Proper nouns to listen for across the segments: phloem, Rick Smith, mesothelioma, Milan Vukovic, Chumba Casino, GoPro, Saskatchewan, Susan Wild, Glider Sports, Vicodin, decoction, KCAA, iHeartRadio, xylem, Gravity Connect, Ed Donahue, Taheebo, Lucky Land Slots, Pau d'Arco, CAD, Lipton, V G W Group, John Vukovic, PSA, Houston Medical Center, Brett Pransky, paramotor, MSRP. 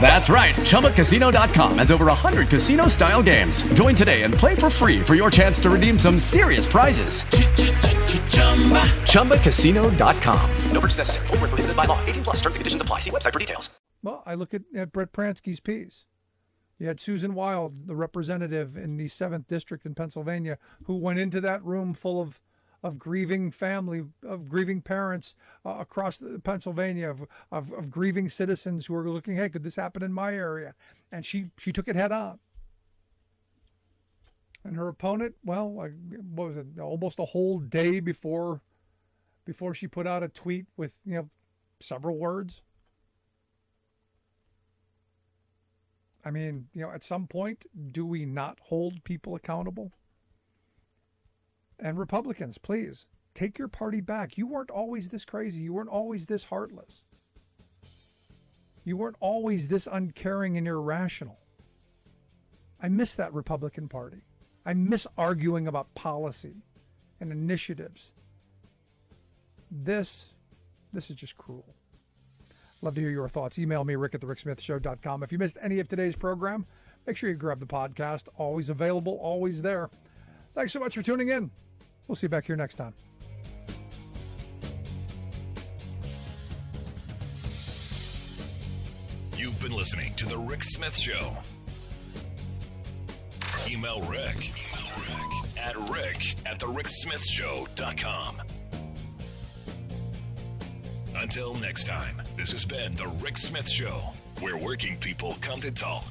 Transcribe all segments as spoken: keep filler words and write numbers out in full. That's right. chumba casino dot com has over one hundred casino-style games. Join today and play for free for your chance to redeem some serious prizes. chumba casino dot com. No purchase necessary. Void where prohibited by law. eighteen plus. Terms and conditions apply. See website for details. Well, I look at, at Brett Pransky's piece. You had Susan Wild, the representative in the seventh district in Pennsylvania, who went into that room full of of grieving family, of grieving parents uh, across the, Pennsylvania, of, of of grieving citizens who are looking, hey, could this happen in my area? And she, she took it head on. And her opponent, well, what was it, almost a whole day before before she put out a tweet with, you know, several words. I mean, you know, at some point, do we not hold people accountable? And Republicans, please, take your party back. You weren't always this crazy. You weren't always this heartless. You weren't always this uncaring and irrational. I miss that Republican Party. I miss arguing about policy and initiatives. This, this is just cruel. Love to hear your thoughts. Email me, Rick at the rick smith show dot com. If you missed any of today's program, make sure you grab the podcast. Always available, always there. Thanks so much for tuning in. We'll see you back here next time. You've been listening to The Rick Smith Show. Email Rick, Email Rick at Rick at the rick smith show dot com. Until next time, this has been The Rick Smith Show, where working people come to talk.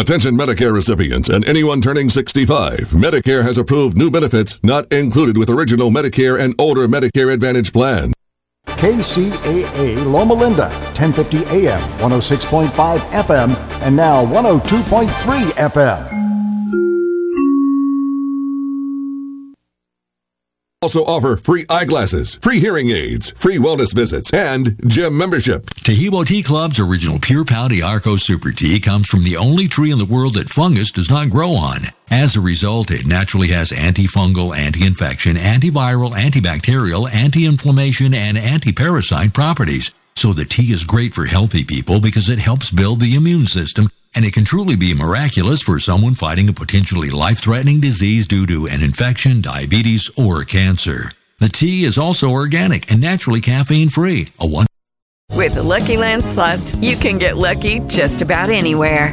Attention Medicare recipients and anyone turning sixty-five. Medicare has approved new benefits not included with original Medicare and older Medicare Advantage plans. K C A A Loma Linda, ten fifty A M, one oh six point five F M, and now one oh two point three F M. Also offer free eyeglasses, free hearing aids, free wellness visits, and gym membership. Taheebo Tea Club's original pure Pau d'Arco Super Tea comes from the only tree in the world that fungus does not grow on. As a result, it naturally has antifungal, anti-infection, antiviral, antibacterial, anti-inflammation, and anti-parasite properties. So the tea is great for healthy people because it helps build the immune system, and it can truly be miraculous for someone fighting a potentially life-threatening disease due to an infection, diabetes, or cancer. The tea is also organic and naturally caffeine-free. A one- With the Lucky Land Slots, you can get lucky just about anywhere.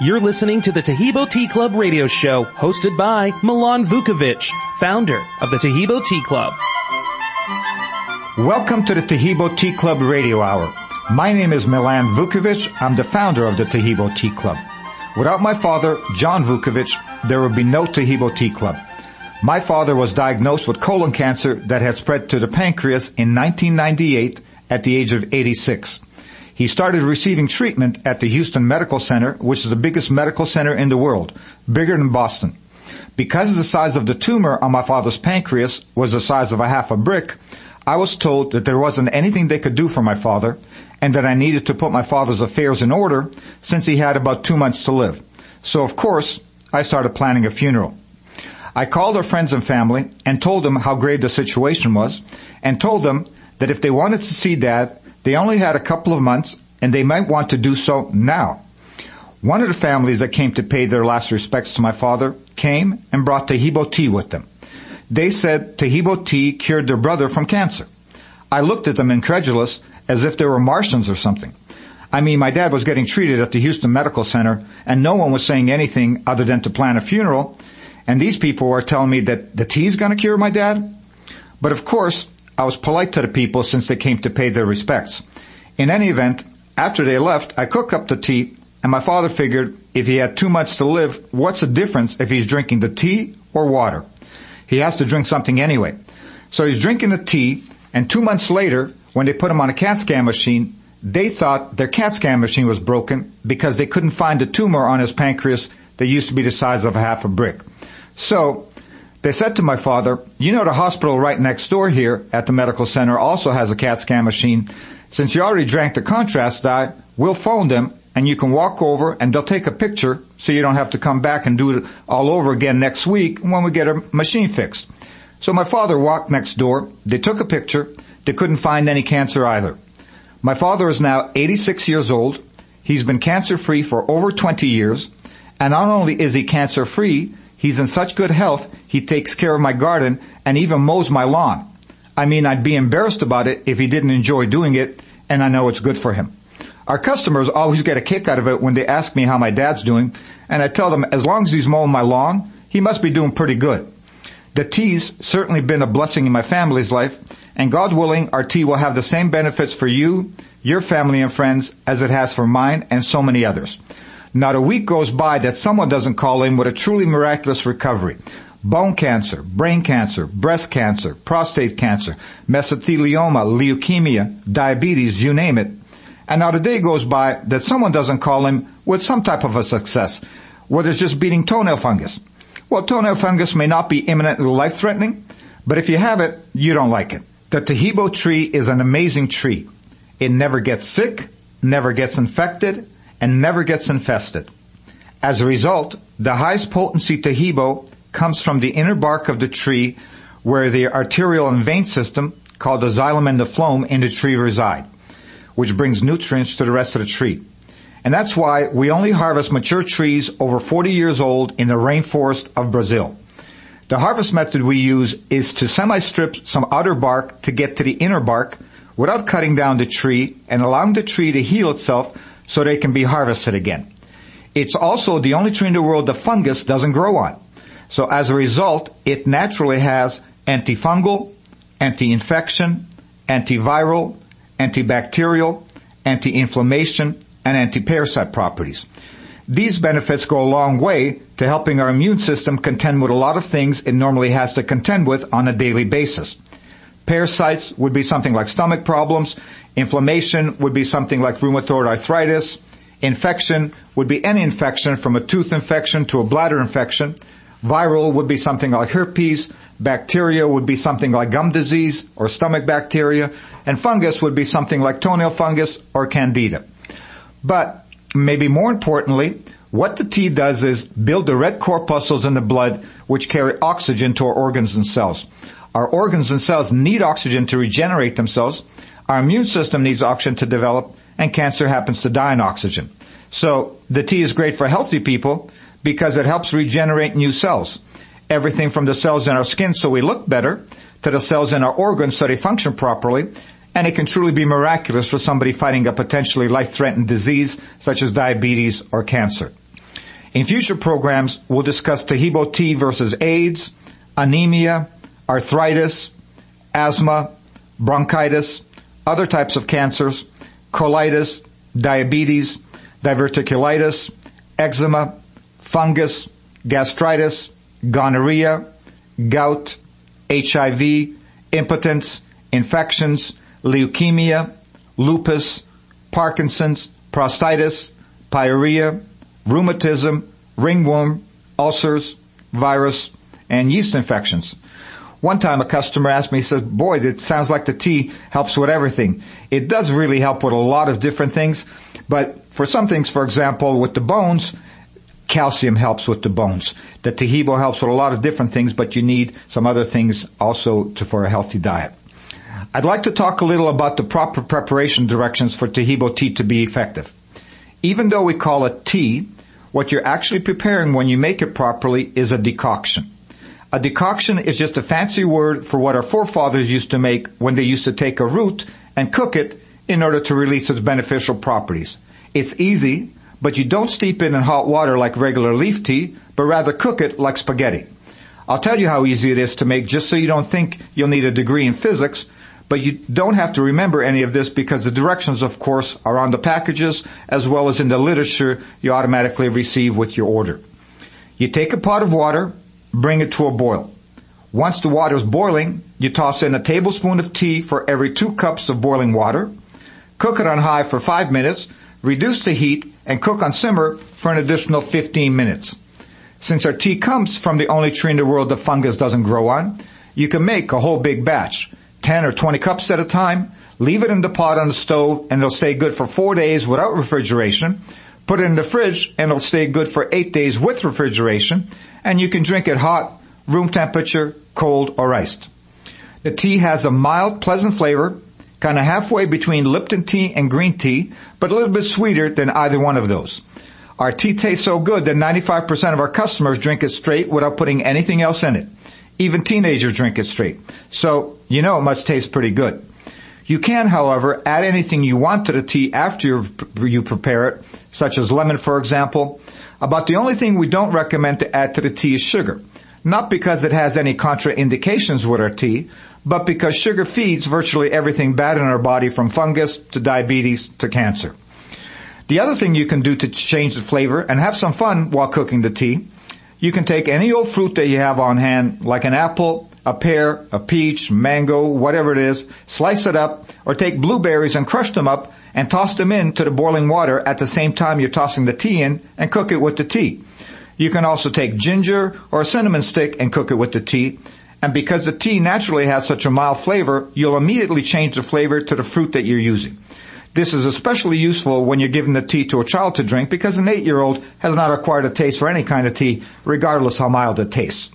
You're listening to the Taheebo Tea Club radio show, hosted by Milan Vukovic, founder of the Taheebo Tea Club. Welcome to the Taheebo Tea Club radio hour. My name is Milan Vukovic. I'm the founder of the Taheebo Tea Club. Without my father, John Vukovic, there would be no Taheebo Tea Club. My father was diagnosed with colon cancer that had spread to the pancreas in nineteen ninety-eight at the age of eighty-six. He started receiving treatment at the Houston Medical Center, which is the biggest medical center in the world, bigger than Boston. Because the size of the tumor on my father's pancreas was the size of a half a brick, I was told that there wasn't anything they could do for my father and that I needed to put my father's affairs in order since he had about two months to live. So, of course, I started planning a funeral. I called our friends and family and told them how grave the situation was and told them that if they wanted to see Dad, they only had a couple of months, and they might want to do so now. One of the families that came to pay their last respects to my father came and brought Taheebo tea with them. They said Taheebo tea cured their brother from cancer. I looked at them incredulous, as if they were Martians or something. I mean, my dad was getting treated at the Houston Medical Center, and no one was saying anything other than to plan a funeral, and these people were telling me that the tea's going to cure my dad? But of course, I was polite to the people since they came to pay their respects. In any event, after they left, I cooked up the tea, and my father figured if he had two months to live, what's the difference if he's drinking the tea or water? He has to drink something anyway. So he's drinking the tea, and two months later, when they put him on a CAT scan machine, they thought their CAT scan machine was broken because they couldn't find a tumor on his pancreas that used to be the size of a half a brick. So they said to my father, you know, the hospital right next door here at the medical center also has a CAT scan machine. Since you already drank the contrast dye, we'll phone them and you can walk over and they'll take a picture so you don't have to come back and do it all over again next week when we get a machine fixed. So my father walked next door. They took a picture. They couldn't find any cancer either. My father is now eighty-six years old. He's been cancer free for over twenty years. And not only is he cancer free, he's in such good health, he takes care of my garden and even mows my lawn. I mean, I'd be embarrassed about it if he didn't enjoy doing it, and I know it's good for him. Our customers always get a kick out of it when they ask me how my dad's doing, and I tell them as long as he's mowing my lawn, he must be doing pretty good. The tea's certainly been a blessing in my family's life, and God willing, our tea will have the same benefits for you, your family and friends, as it has for mine and so many others. Not a week goes by that someone doesn't call in with a truly miraculous recovery. Bone cancer, brain cancer, breast cancer, prostate cancer, mesothelioma, leukemia, diabetes, you name it. And not a day goes by that someone doesn't call in with some type of a success, whether it's just beating toenail fungus. Well, toenail fungus may not be imminently life-threatening, but if you have it, you don't like it. The Taheebo tree is an amazing tree. It never gets sick, never gets infected, and never gets infested. As a result, the highest potency Taheebo comes from the inner bark of the tree where the arterial and vein system, called the xylem and the phloem, in the tree reside, which brings nutrients to the rest of the tree. And that's why we only harvest mature trees over forty years old in the rainforest of Brazil. The harvest method we use is to semi-strip some outer bark to get to the inner bark without cutting down the tree and allowing the tree to heal itself so they can be harvested again. It's also the only tree in the world the fungus doesn't grow on. So as a result, it naturally has antifungal, anti-infection, antiviral, antibacterial, anti-inflammation, and anti-parasite properties. These benefits go a long way to helping our immune system contend with a lot of things it normally has to contend with on a daily basis. Parasites would be something like stomach problems. Inflammation would be something like rheumatoid arthritis. Infection would be any infection from a tooth infection to a bladder infection. Viral would be something like herpes. Bacteria would be something like gum disease or stomach bacteria. And fungus would be something like toenail fungus or candida. But maybe more importantly, what the tea does is build the red corpuscles in the blood which carry oxygen to our organs and cells. Our organs and cells need oxygen to regenerate themselves. Our immune system needs oxygen to develop, and cancer happens to die on oxygen. So the tea is great for healthy people because it helps regenerate new cells. Everything from the cells in our skin so we look better to the cells in our organs so they function properly, and it can truly be miraculous for somebody fighting a potentially life-threatening disease such as diabetes or cancer. In future programs, we'll discuss Taheebo tea versus AIDS, anemia, arthritis, asthma, bronchitis, other types of cancers, colitis, diabetes, diverticulitis, eczema, fungus, gastritis, gonorrhea, gout, H I V, impotence, infections, leukemia, lupus, Parkinson's, prostatitis, pyorrhea, rheumatism, ringworm, ulcers, virus, and yeast infections. One time a customer asked me, he says, boy, it sounds like the tea helps with everything. It does really help with a lot of different things, but for some things, for example, with the bones, calcium helps with the bones. The Taheebo helps with a lot of different things, but you need some other things also to, for a healthy diet. I'd like to talk a little about the proper preparation directions for Taheebo tea to be effective. Even though we call it tea, what you're actually preparing when you make it properly is a decoction. A decoction is just a fancy word for what our forefathers used to make when they used to take a root and cook it in order to release its beneficial properties. It's easy, but you don't steep it in hot water like regular leaf tea, but rather cook it like spaghetti. I'll tell you how easy it is to make just so you don't think you'll need a degree in physics, but you don't have to remember any of this because the directions, of course, are on the packages as well as in the literature you automatically receive with your order. You take a pot of water, bring it to a boil. Once the water is boiling, you toss in a tablespoon of tea for every two cups of boiling water. Cook it on high for five minutes, reduce the heat, and cook on simmer for an additional fifteen minutes. Since our tea comes from the only tree in the world the fungus doesn't grow on, you can make a whole big batch, ten or twenty cups at a time, leave it in the pot on the stove, and it'll stay good for four days without refrigeration. Put it in the fridge, and it'll stay good for eight days with refrigeration, and you can drink it hot, room temperature, cold, or iced. The tea has a mild, pleasant flavor, kind of halfway between Lipton tea and green tea, but a little bit sweeter than either one of those. Our tea tastes so good that ninety-five percent of our customers drink it straight without putting anything else in it. Even teenagers drink it straight. So, you know it must taste pretty good. You can, however, add anything you want to the tea after you prepare it, such as lemon, for example. About the only thing we don't recommend to add to the tea is sugar, not because it has any contraindications with our tea, but because sugar feeds virtually everything bad in our body, from fungus to diabetes to cancer. The other thing you can do to change the flavor and have some fun while cooking the tea, you can take any old fruit that you have on hand, like an apple, a pear, a peach, mango, whatever it is, slice it up, or take blueberries and crush them up and toss them into the boiling water at the same time you're tossing the tea in and cook it with the tea. You can also take ginger or a cinnamon stick and cook it with the tea. And because the tea naturally has such a mild flavor, you'll immediately change the flavor to the fruit that you're using. This is especially useful when you're giving the tea to a child to drink because an eight-year-old has not acquired a taste for any kind of tea, regardless how mild it tastes.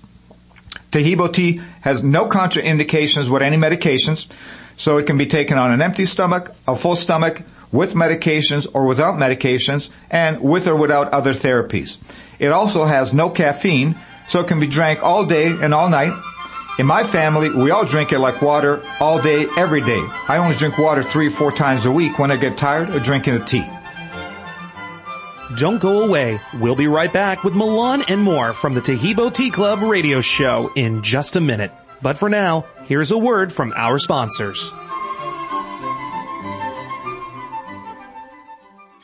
Taheebo tea has no contraindications with any medications, so it can be taken on an empty stomach, a full stomach, with medications or without medications, and with or without other therapies. It also has no caffeine, so it can be drank all day and all night. In my family, we all drink it like water all day, every day. I only drink water three or four times a week when I get tired of drinking a tea. Don't go away. We'll be right back with Milan and more from the Taheebo Tea Club radio show in just a minute. But for now, here's a word from our sponsors.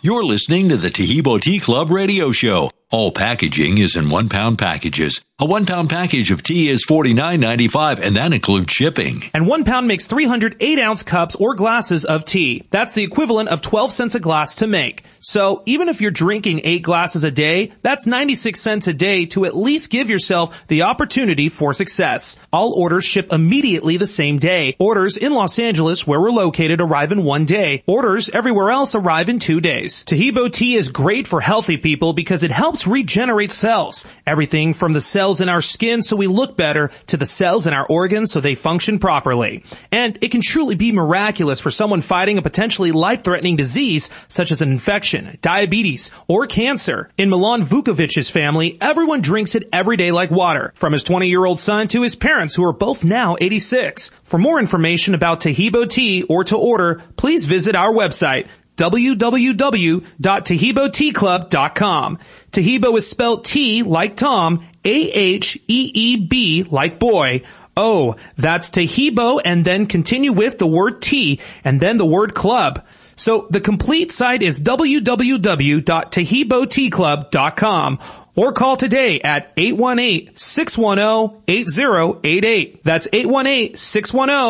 You're listening to the Taheebo Tea Club radio show. All packaging is in one-pound packages. A one-pound package of tea is forty-nine ninety-five, and that includes shipping. And one pound makes three hundred eight-ounce cups or glasses of tea. That's the equivalent of twelve cents a glass to make. So even if you're drinking eight glasses a day, that's ninety-six cents a day to at least give yourself the opportunity for success. All orders ship immediately the same day. Orders in Los Angeles, where we're located, arrive in one day. Orders everywhere else arrive in two days. Taheebo tea is great for healthy people because it helps regenerate cells. Everything from the cells in our skin so we look better to the cells in our organs so they function properly. And it can truly be miraculous for someone fighting a potentially life-threatening disease such as an infection, diabetes, or cancer. In Milan Vukovic's family, everyone drinks it every day like water, from his twenty-year-old son to his parents, who are both now eighty-six. For more information about Taheebo tea or to order, please visit our website, w w w dot taheebo tea club dot com. Taheebo is spelled T like Tom, A H E E B like boy. Oh, that's Taheebo, and then continue with the word tea and then the word club. So the complete site is w w w dot taheebo tea club dot com, or call today at eight one eight, six one zero, eight zero eight eight. That's eight one eight, six one zero,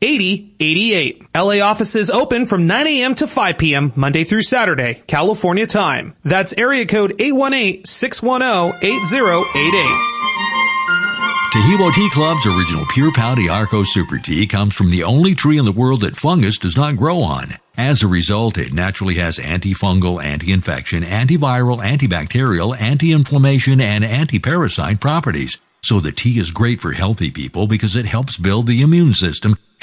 eight zero eight eight. L A offices open from nine a.m. to five p.m. Monday through Saturday, California time. That's area code eight one eight, six one zero, eight zero eight eight. Taheebo Tea Club's original Pure Pau d'Arco Super Tea comes from the only tree in the world that fungus does not grow on. As a result, it naturally has antifungal, anti-infection, antiviral, antibacterial, anti-inflammation, and anti-parasite properties. So the tea is great for healthy people because it helps build the immune system,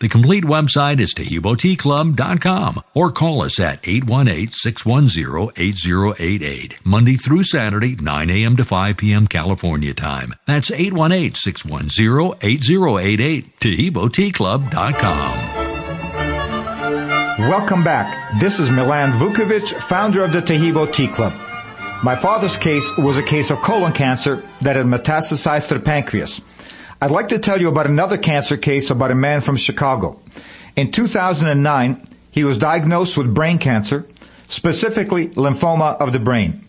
The complete website is taheebo tea club dot com, or call us at eight one eight, six one zero, eight zero eight eight, Monday through Saturday, nine a.m. to five p.m. California time. That's eight one eight, six one zero, eight zero eight eight, taheebo tea club dot com. Welcome back. This is Milan Vukovic, founder of the Taheebo Tea Club. My father's case was a case of colon cancer that had metastasized to the pancreas. I'd like to tell you about another cancer case about a man from Chicago. In two thousand nine, he was diagnosed with brain cancer, specifically lymphoma of the brain.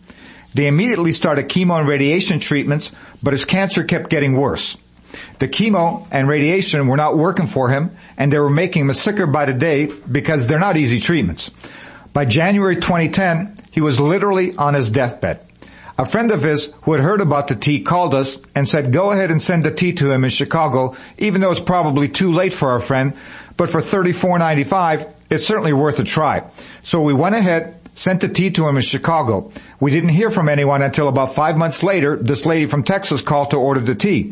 They immediately started chemo and radiation treatments, but his cancer kept getting worse. The chemo and radiation were not working for him, and they were making him sicker by the day because they're not easy treatments. By January twenty ten, he was literally on his deathbed. A friend of his who had heard about the tea called us and said, go ahead and send the tea to him in Chicago, even though it's probably too late for our friend, but for thirty-four ninety-five, it's certainly worth a try. So we went ahead, sent the tea to him in Chicago. We didn't hear from anyone until about five months later, this lady from Texas called to order the tea.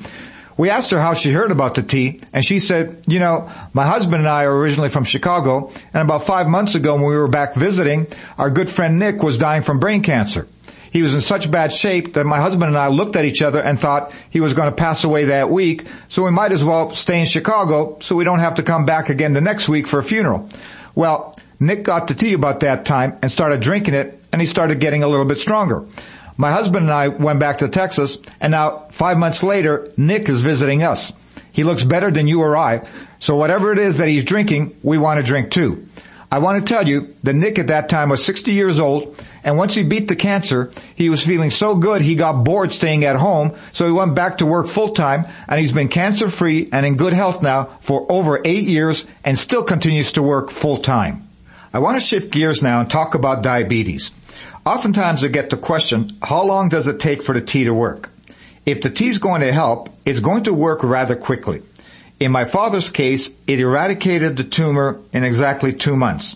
We asked her how she heard about the tea, and she said, you know, my husband and I are originally from Chicago, and about five months ago when we were back visiting, our good friend Nick was dying from brain cancer. He was in such bad shape that my husband and I looked at each other and thought he was going to pass away that week, so we might as well stay in Chicago so we don't have to come back again the next week for a funeral. Well, Nick got the tea about that time and started drinking it, and he started getting a little bit stronger. My husband and I went back to Texas, and now five months later, Nick is visiting us. He looks better than you or I, so whatever it is that he's drinking, we want to drink too. I want to tell you that Nick at that time was sixty years old, and once he beat the cancer, he was feeling so good he got bored staying at home, so he went back to work full-time, and he's been cancer-free and in good health now for over eight years and still continues to work full-time. I want to shift gears now and talk about diabetes. Oftentimes I get the question, how long does it take for the tea to work? If the tea is going to help, it's going to work rather quickly. In my father's case, it eradicated the tumor in exactly two months.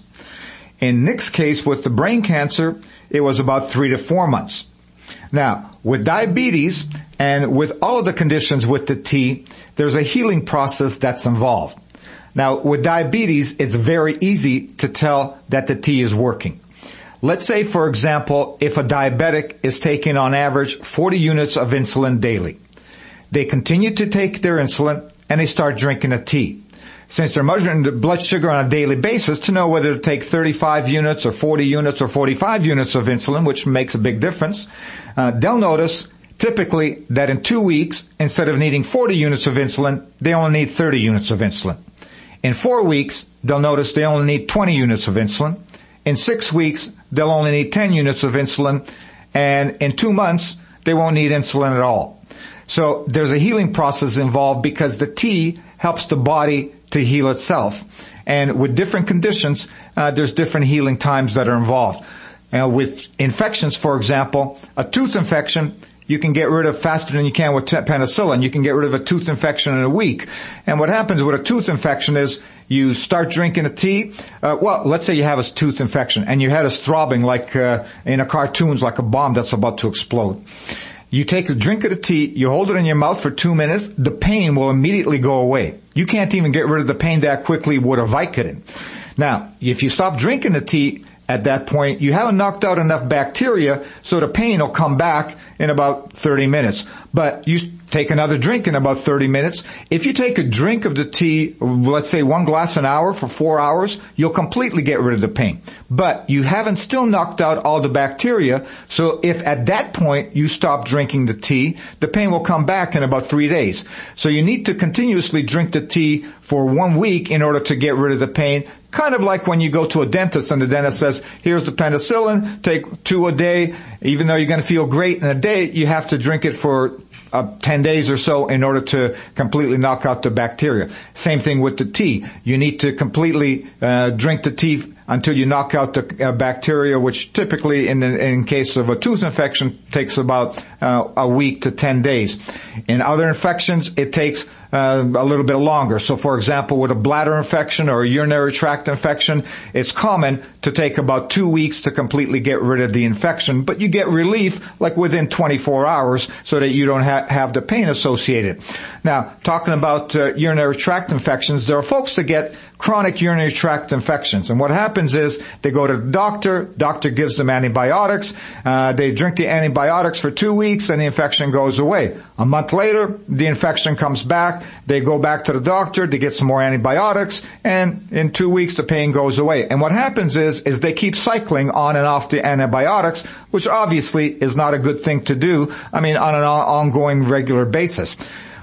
In Nick's case with the brain cancer, it was about three to four months. Now, with diabetes and with all of the conditions with the tea, there's a healing process that's involved. Now, with diabetes, it's very easy to tell that the tea is working. Let's say, for example, if a diabetic is taking on average forty units of insulin daily. They continue to take their insulin and they start drinking a tea. Since they're measuring the blood sugar on a daily basis to know whether to take thirty-five units or forty units or forty-five units of insulin, which makes a big difference, uh, they'll notice typically that in two weeks, instead of needing forty units of insulin, they only need thirty units of insulin. In four weeks, they'll notice they only need twenty units of insulin. In six weeks, they'll only need ten units of insulin. And in two months, they won't need insulin at all. So there's a healing process involved because the tea helps the body to heal itself. And with different conditions, uh, there's different healing times that are involved. Uh, with infections, for example, a tooth infection, you can get rid of faster than you can with penicillin. You can get rid of a tooth infection in a week. And what happens with a tooth infection is you start drinking a tea. Uh, well, let's say you have a tooth infection and your head is throbbing like uh, in a cartoons, like a bomb that's about to explode. You take a drink of the tea, you hold it in your mouth for two minutes, the pain will immediately go away. You can't even get rid of the pain that quickly with a Vicodin. Now, if you stop drinking the tea, at that point, you haven't knocked out enough bacteria, so the pain will come back in about thirty minutes. But you take another drink in about thirty minutes. If you take a drink of the tea, let's say one glass an hour for four hours, you'll completely get rid of the pain. But you haven't still knocked out all the bacteria, so if at that point you stop drinking the tea, the pain will come back in about three days. So you need to continuously drink the tea for one week in order to get rid of the pain. Kind of like when you go to a dentist and the dentist says, here's the penicillin, take two a day. Even though you're going to feel great in a day, you have to drink it for uh, ten days or so in order to completely knock out the bacteria. Same thing with the tea. You need to completely uh, drink the tea until you knock out the uh, bacteria, which typically in the, in case of a tooth infection takes about uh, a week to ten days. In other infections, it takes Uh, a little bit longer. So, for example, with a bladder infection or a urinary tract infection, it's common to take about two weeks to completely get rid of the infection, but you get relief like within twenty-four hours so that you don't ha- have the pain associated. Now, talking about uh, urinary tract infections, there are folks that get chronic urinary tract infections, and what happens is they go to the doctor, doctor gives them antibiotics, uh, they drink the antibiotics for two weeks and the infection goes away. A month later, the infection comes back. They go back to the doctor to get some more antibiotics, and in two weeks the pain goes away. And what happens is, is they keep cycling on and off the antibiotics, which obviously is not a good thing to do, I mean, on an ongoing regular basis.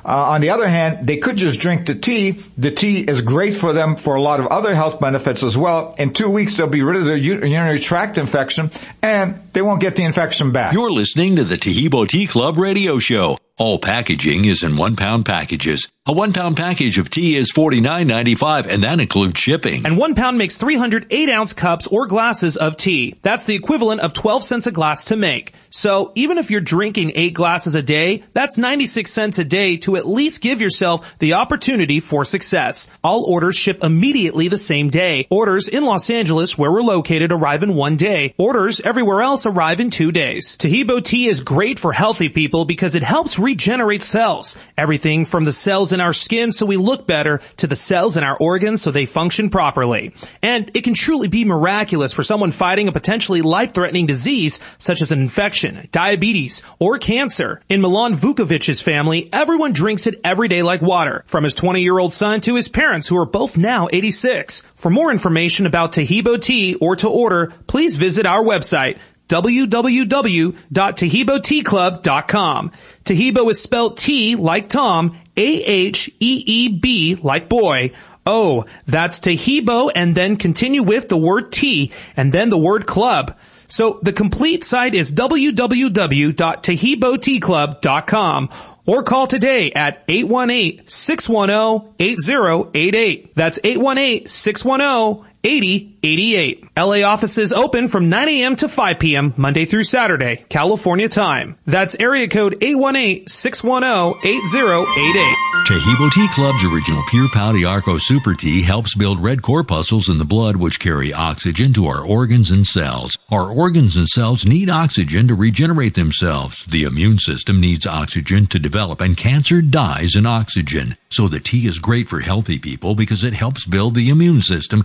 Uh, on the other hand, they could just drink the tea. The tea is great for them for a lot of other health benefits as well. In two weeks, they'll be rid of their urinary tract infection, and they won't get the infection back. You're listening to the Taheebo Tea Club radio show. All packaging is in one-pound packages. A one-pound package of tea is forty-nine ninety-five, and that includes shipping. And one pound makes three hundred eight ounce cups or glasses of tea. That's the equivalent of twelve cents a glass to make. So even if you're drinking eight glasses a day, that's ninety-six cents a day to at least give yourself the opportunity for success. All orders ship immediately the same day. Orders in Los Angeles, where we're located, arrive in one day. Orders everywhere else arrive in two days. Taheebo tea is great for healthy people because it helps regenerate cells. Everything from the cells in our skin so we look better to the cells in our organs so they function properly. And it can truly be miraculous for someone fighting a potentially life-threatening disease such as an infection, diabetes, or cancer. In Milan Vukovic's family, everyone drinks it every day like water, from his twenty-year-old son to his parents who are both now eighty-six. For more information about Taheebo tea or to order, please visit our website, w w w dot taheebo tea club dot com. Taheebo is spelled T like Tom, A H E E B like boy. Oh, that's Taheebo, and then continue with the word tea and then the word club. So the complete site is w w w dot taheebo tea club dot com, or call today at eight one eight, six one zero, eight zero eight eight. That's eight one eight, six one zero, eight zero eight eight. eighty eighty-eight. L A offices open from nine a.m. to five p.m. Monday through Saturday, California time. That's area code eight one eight, six one zero, eight zero eight eight. Taheebo Tea Club's original pure Pau d'Arco Super Tea helps build red corpuscles in the blood which carry oxygen to our organs and cells. Our organs and cells need oxygen to regenerate themselves. The immune system needs oxygen to develop, and cancer dies in oxygen. So the tea is great for healthy people because it helps build the immune system,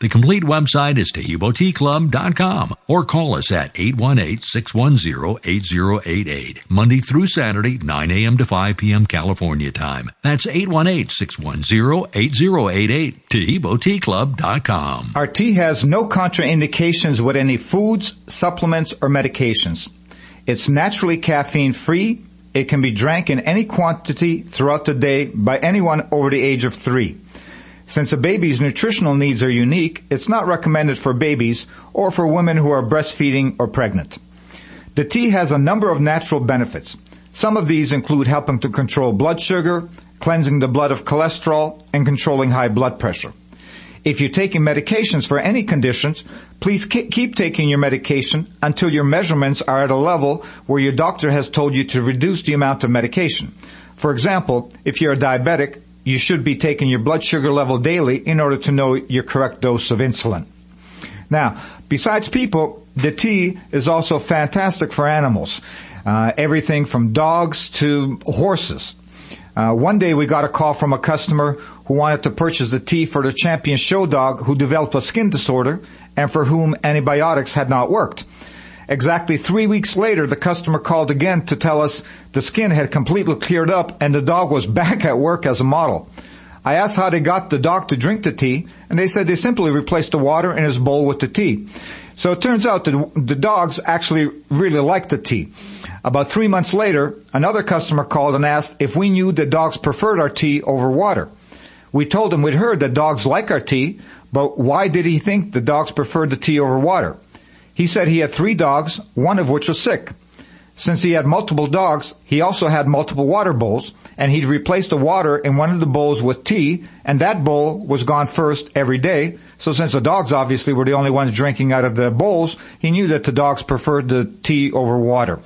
The complete website is Taheebo Tea Club dot com or call us at eight one eight, six one zero, eight zero eight eight, Monday through Saturday, nine a.m. to five p.m. California time. That's eight one eight, six one zero, eight zero eight eight, Taheebo Tea Club dot com. Our tea has no contraindications with any foods, supplements, or medications. It's naturally caffeine-free. It can be drank in any quantity throughout the day by anyone over the age of three. Since a baby's nutritional needs are unique, it's not recommended for babies or for women who are breastfeeding or pregnant. The tea has a number of natural benefits. Some of these include helping to control blood sugar, cleansing the blood of cholesterol, and controlling high blood pressure. If you're taking medications for any conditions, please keep taking your medication until your measurements are at a level where your doctor has told you to reduce the amount of medication. For example, if you're a diabetic, you should be taking your blood sugar level daily in order to know your correct dose of insulin. Now, besides people, the tea is also fantastic for animals. Uh, everything from dogs to horses. Uh, one day we got a call from a customer who wanted to purchase the tea for the champion show dog who developed a skin disorder and for whom antibiotics had not worked. Exactly three weeks later, the customer called again to tell us the skin had completely cleared up and the dog was back at work as a model. I asked how they got the dog to drink the tea, and they said they simply replaced the water in his bowl with the tea. So it turns out that the dogs actually really liked the tea. About three months later, another customer called and asked if we knew that dogs preferred our tea over water. We told him we'd heard that dogs like our tea, but why did he think the dogs preferred the tea over water? He said he had three dogs, one of which was sick. Since he had multiple dogs, he also had multiple water bowls, and he'd replaced the water in one of the bowls with tea, and that bowl was gone first every day. So since the dogs obviously were the only ones drinking out of the bowls, he knew that the dogs preferred the tea over water.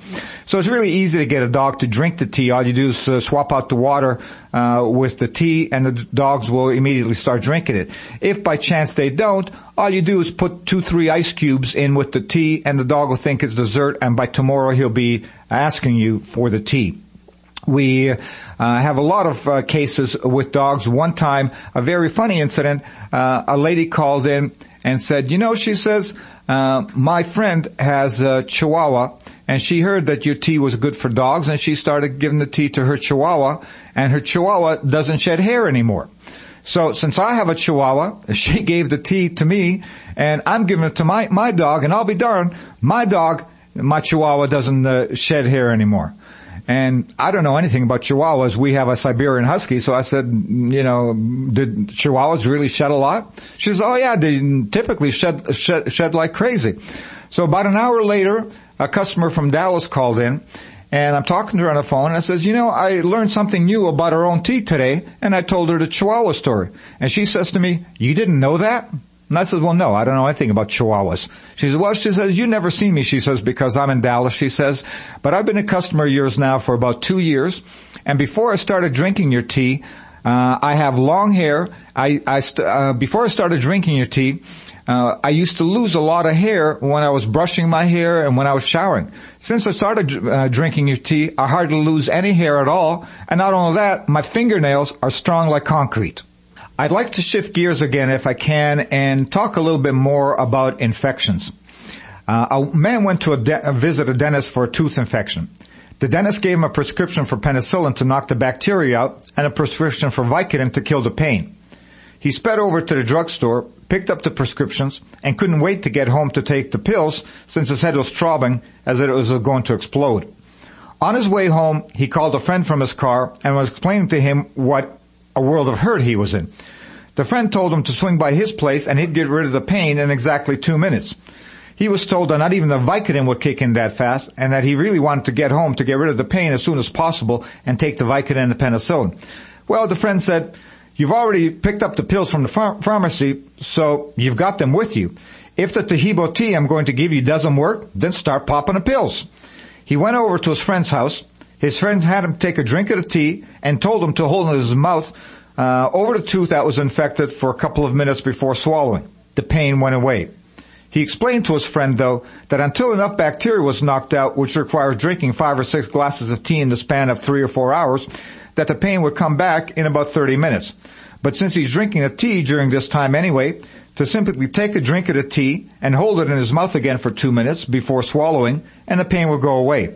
So it's really easy to get a dog to drink the tea. All you do is uh, swap out the water uh, with the tea, and the dogs will immediately start drinking it. If by chance they don't, all you do is put two, three ice cubes in with the tea, and the dog will think it's dessert, and by tomorrow he'll be asking you for the tea. We uh, have a lot of uh, cases with dogs. One time, a very funny incident, uh, a lady called in and said, you know, she says, uh, my friend has a chihuahua, and she heard that your tea was good for dogs, and she started giving the tea to her chihuahua, and her chihuahua doesn't shed hair anymore. So since I have a chihuahua, she gave the tea to me, and I'm giving it to my, my dog, and I'll be darned, my dog, my chihuahua doesn't uh, shed hair anymore. And I don't know anything about chihuahuas. We have a Siberian husky, so I said, you know, did chihuahuas really shed a lot? She says, oh yeah, they typically shed, shed, shed like crazy. So about an hour later, a customer from Dallas called in, and I'm talking to her on the phone, and I says, you know, I learned something new about her own tea today, and I told her the Chihuahua story. And she says to me, you didn't know that? And I says, well, no, I don't know anything about Chihuahuas. She says, well, she says, you never see me, she says, because I'm in Dallas, she says, but I've been a customer of yours now for about two years, and before I started drinking your tea, uh, I have long hair. I, I st- uh, before I started drinking your tea, Uh, I used to lose a lot of hair when I was brushing my hair and when I was showering. Since I started uh, drinking your tea, I hardly lose any hair at all. And not only that, my fingernails are strong like concrete. I'd like to shift gears again, if I can, and talk a little bit more about infections. Uh, a man went to a de- visit a dentist for a tooth infection. The dentist gave him a prescription for penicillin to knock the bacteria out and a prescription for Vicodin to kill the pain. He sped over to the drugstore, picked up the prescriptions, and couldn't wait to get home to take the pills since his head was throbbing as if it was going to explode. On his way home, he called a friend from his car and was explaining to him what a world of hurt he was in. The friend told him to swing by his place and he'd get rid of the pain in exactly two minutes. He was told that not even the Vicodin would kick in that fast and that he really wanted to get home to get rid of the pain as soon as possible and take the Vicodin and the penicillin. Well, the friend said, "You've already picked up the pills from the ph- pharmacy, so you've got them with you. If the Taheebo tea I'm going to give you doesn't work, then start popping the pills." He went over to his friend's house. His friend had him take a drink of the tea and told him to hold it in his mouth uh, over the tooth that was infected for a couple of minutes before swallowing. The pain went away. He explained to his friend, though, that until enough bacteria was knocked out, which requires drinking five or six glasses of tea in the span of three or four hours, that the pain would come back in about thirty minutes. But since he's drinking a tea during this time anyway, to simply take a drink of the tea and hold it in his mouth again for two minutes before swallowing, and the pain will go away.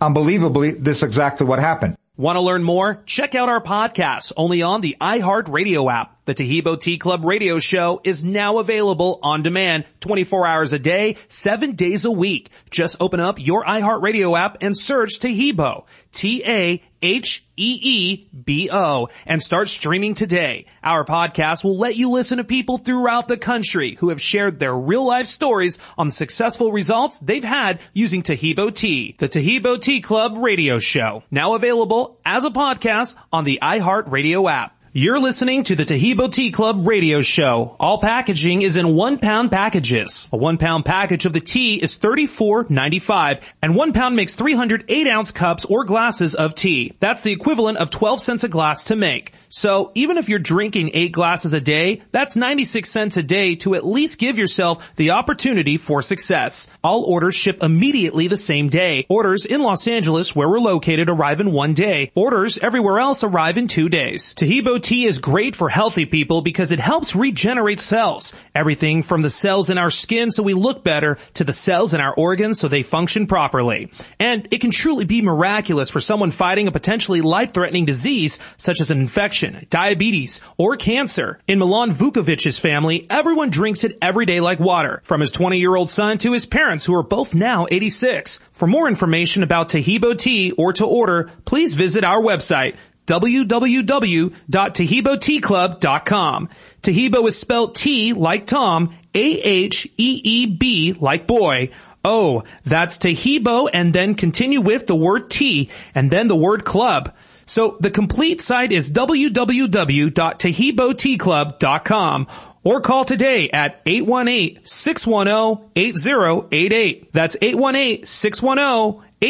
Unbelievably, this is exactly what happened. Want to learn more? Check out our podcasts only on the iHeartRadio app. The Taheebo Tea Club radio show is now available on demand twenty-four hours a day, seven days a week. Just open up your iHeartRadio app and search Taheebo, T A H E E B O, and start streaming today. Our podcast will let you listen to people throughout the country who have shared their real-life stories on the successful results they've had using Taheebo Tea, the Taheebo Tea Club radio show. Now available as a podcast on the iHeartRadio app. You're listening to the Taheebo Tea Club radio show. All packaging is in one-pound packages. A one-pound package of the tea is thirty-four ninety-five, and one pound makes three hundred eight ounce cups or glasses of tea. That's the equivalent of twelve cents a glass to make. So even if you're drinking eight glasses a day, that's ninety-six cents a day to at least give yourself the opportunity for success. All orders ship immediately the same day. Orders in Los Angeles, where we're located, arrive in one day. Orders everywhere else arrive in two days. Taheebo Tea is great for healthy people because it helps regenerate cells. Everything from the cells in our skin so we look better to the cells in our organs so they function properly. And it can truly be miraculous for someone fighting a potentially life-threatening disease such as an infection, diabetes, or cancer. In Milan Vukovic's family, everyone drinks it every day like water, from his twenty-year-old son to his parents who are both now eighty-six. For more information about Taheebo Tea or to order, please visit our website, w w w dot taheebo tea club dot com. Taheebo is spelled T like Tom, A H E E B like boy. Oh, that's Taheebo, and then continue with the word tea and then the word club. So the complete site is w w w dot taheebo tea club dot com, or call today at eight one eight, six one zero, eight zero eight eight. That's eight one eight, six one zero, eight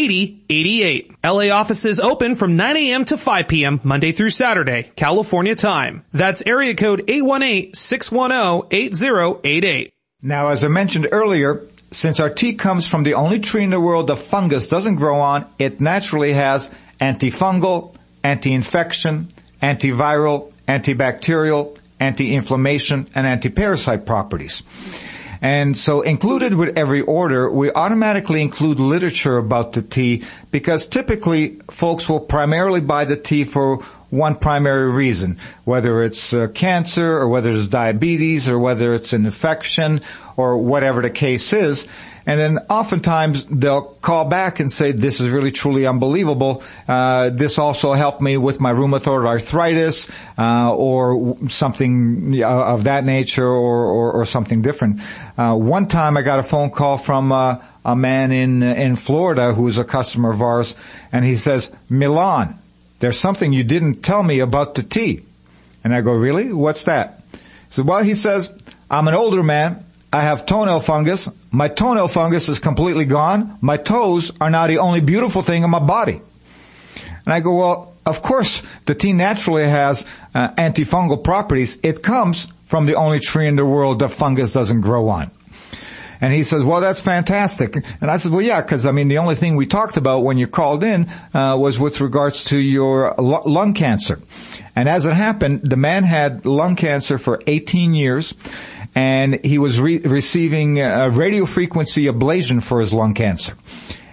zero eight eight. L A offices open from nine a.m. to five p.m. Monday through Saturday, California time. That's area code eight one eight, six one zero, eight zero eight eight. Now, as I mentioned earlier, since our tea comes from the only tree in the world the fungus doesn't grow on, it naturally has antifungal, anti-infection, antiviral, antibacterial, anti-inflammation, and anti-parasite properties. And so included with every order, we automatically include literature about the tea, because typically folks will primarily buy the tea for one primary reason, whether it's uh, cancer or whether it's diabetes or whether it's an infection or whatever the case is. And then oftentimes they'll call back and say, "This is really truly unbelievable. Uh, this also helped me with my rheumatoid arthritis," uh, or something of that nature, or, or, or something different. Uh, one time I got a phone call from uh, a man in, in Florida who is a customer of ours, and he says, "Milan, there's something you didn't tell me about the tea." And I go, "Really? What's that?" So, well, he says, "I'm an older man. I have toenail fungus. My toenail fungus is completely gone. My toes are now the only beautiful thing in my body." And I go, "Well, of course, the tea naturally has uh, antifungal properties. It comes from the only tree in the world that fungus doesn't grow on." And he says, "Well, that's fantastic." And I said, "Well, yeah, because, I mean, the only thing we talked about when you called in uh, was with regards to your l- lung cancer." And as it happened, the man had lung cancer for eighteen years, and he was re- receiving a radiofrequency ablation for his lung cancer.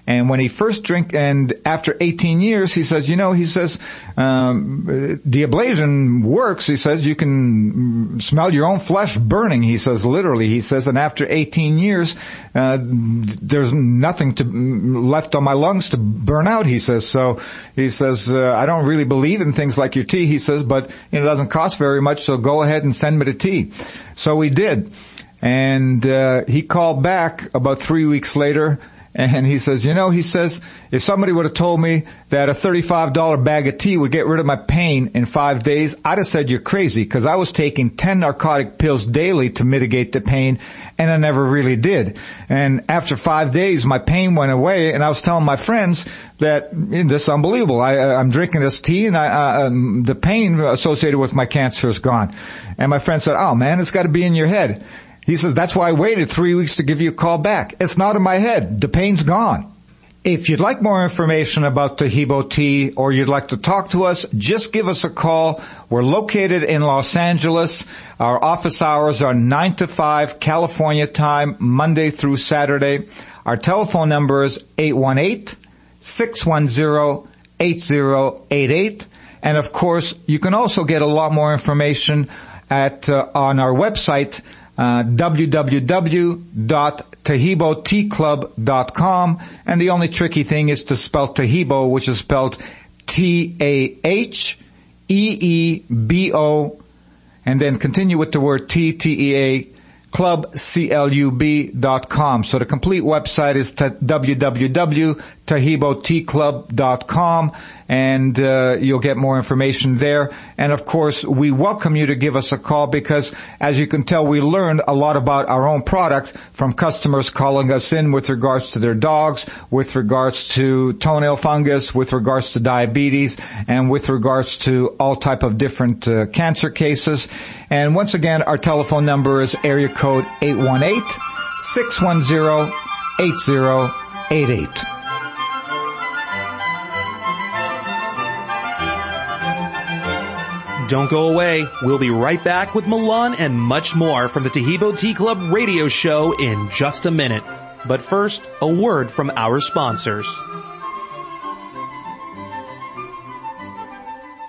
And when he first drink, and after eighteen years, he says, you know, he says, um, the ablation works. He says, you can smell your own flesh burning. He says, literally, he says, and after eighteen years, uh, there's nothing to left on my lungs to burn out. He says, so he says, uh, I don't really believe in things like your tea. He says, but it doesn't cost very much. So go ahead and send me the tea. So we did. And, uh, he called back about three weeks later. And he says, you know, he says, if somebody would have told me that a thirty-five dollar bag of tea would get rid of my pain in five days, I'd have said you're crazy, because I was taking ten narcotic pills daily to mitigate the pain, and I never really did. And after five days, my pain went away, and I was telling my friends that this is unbelievable. I, I'm drinking this tea, and I, um, the pain associated with my cancer is gone. And my friend said, oh, man, it's got to be in your head. He says, that's why I waited three weeks to give you a call back. It's not in my head. The pain's gone. If you'd like more information about Taheebo tea, or you'd like to talk to us, just give us a call. We're located in Los Angeles. Our office hours are nine to five California time, Monday through Saturday. Our telephone number is eight one eight, six one zero, eight zero eight eight. And, of course, you can also get a lot more information at uh, on our website, Uh, w w w dot taheebo tea club dot com, and the only tricky thing is to spell Taheebo, which is spelled T A H E E B O, and then continue with the word T T E A, club, C L U B dot com. So the complete website is w w w dot taheebo tea club dot com, and uh, you'll get more information there. And, of course, we welcome you to give us a call because, as you can tell, we learned a lot about our own products from customers calling us in with regards to their dogs, with regards to toenail fungus, with regards to diabetes, and with regards to all type of different uh, cancer cases. And, once again, our telephone number is area code eight one eight, six one zero, eight zero eight eight. Don't go away. We'll be right back with Milan and much more from the Taheebo Tea Club radio show in just a minute. But first, a word from our sponsors.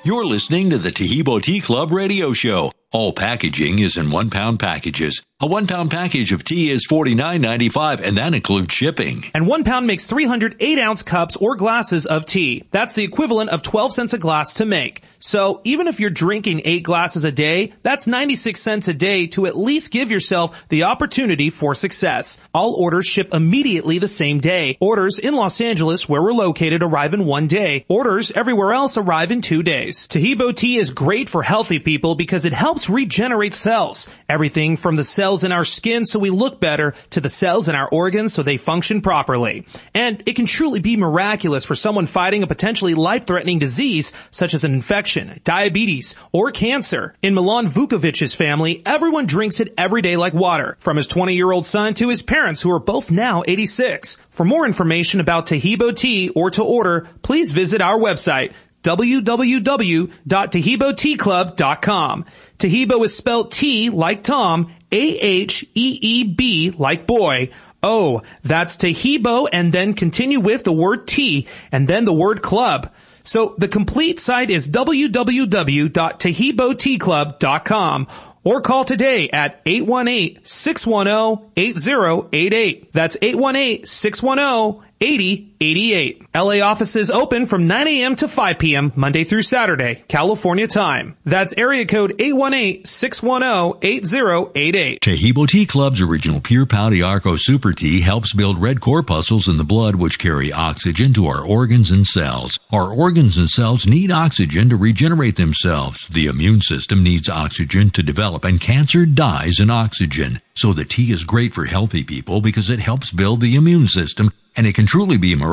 You're listening to the Taheebo Tea Club radio show. All packaging is in one-pound packages. A one-pound package of tea is forty-nine ninety-five, and that includes shipping. And one pound makes three hundred eight ounce cups or glasses of tea. That's the equivalent of twelve cents a glass to make. So even if you're drinking eight glasses a day, that's ninety-six cents a day to at least give yourself the opportunity for success. All orders ship immediately the same day. Orders in Los Angeles, where we're located, arrive in one day. Orders everywhere else arrive in two days. Taheebo tea is great for healthy people because it helps regenerate cells. Everything from the cells in our skin so we look better to the cells in our organs so they function properly. And it can truly be miraculous for someone fighting a potentially life-threatening disease such as an infection, diabetes, or cancer. In Milan Vukovic's family, everyone drinks it every day like water, from his twenty-year-old son to his parents, who are both now eighty-six. For more information about Taheebo tea or to order, please visit our website, w w w dot taheebo tea club dot com. Taheebo is spelled T like Tom, A H E E B like boy. Oh, that's Taheebo, and then continue with the word tea, and then the word club. So the complete site is w w w dot taheebo tea club dot com, or call today at eight one eight, six one zero, eight zero eight eight. That's eight one eight, six one zero, eight zero eight eight. L A offices open from nine a m to five p m Monday through Saturday, California time. That's area code eight one eight, six one zero, eight zero eight eight. Taheebo Tea Club's original pure Pau d'Arco Super Tea helps build red corpuscles in the blood, which carry oxygen to our organs and cells. Our organs and cells need oxygen to regenerate themselves. The immune system needs oxygen to develop, and cancer dies in oxygen. So the tea is great for healthy people because it helps build the immune system, and it can truly be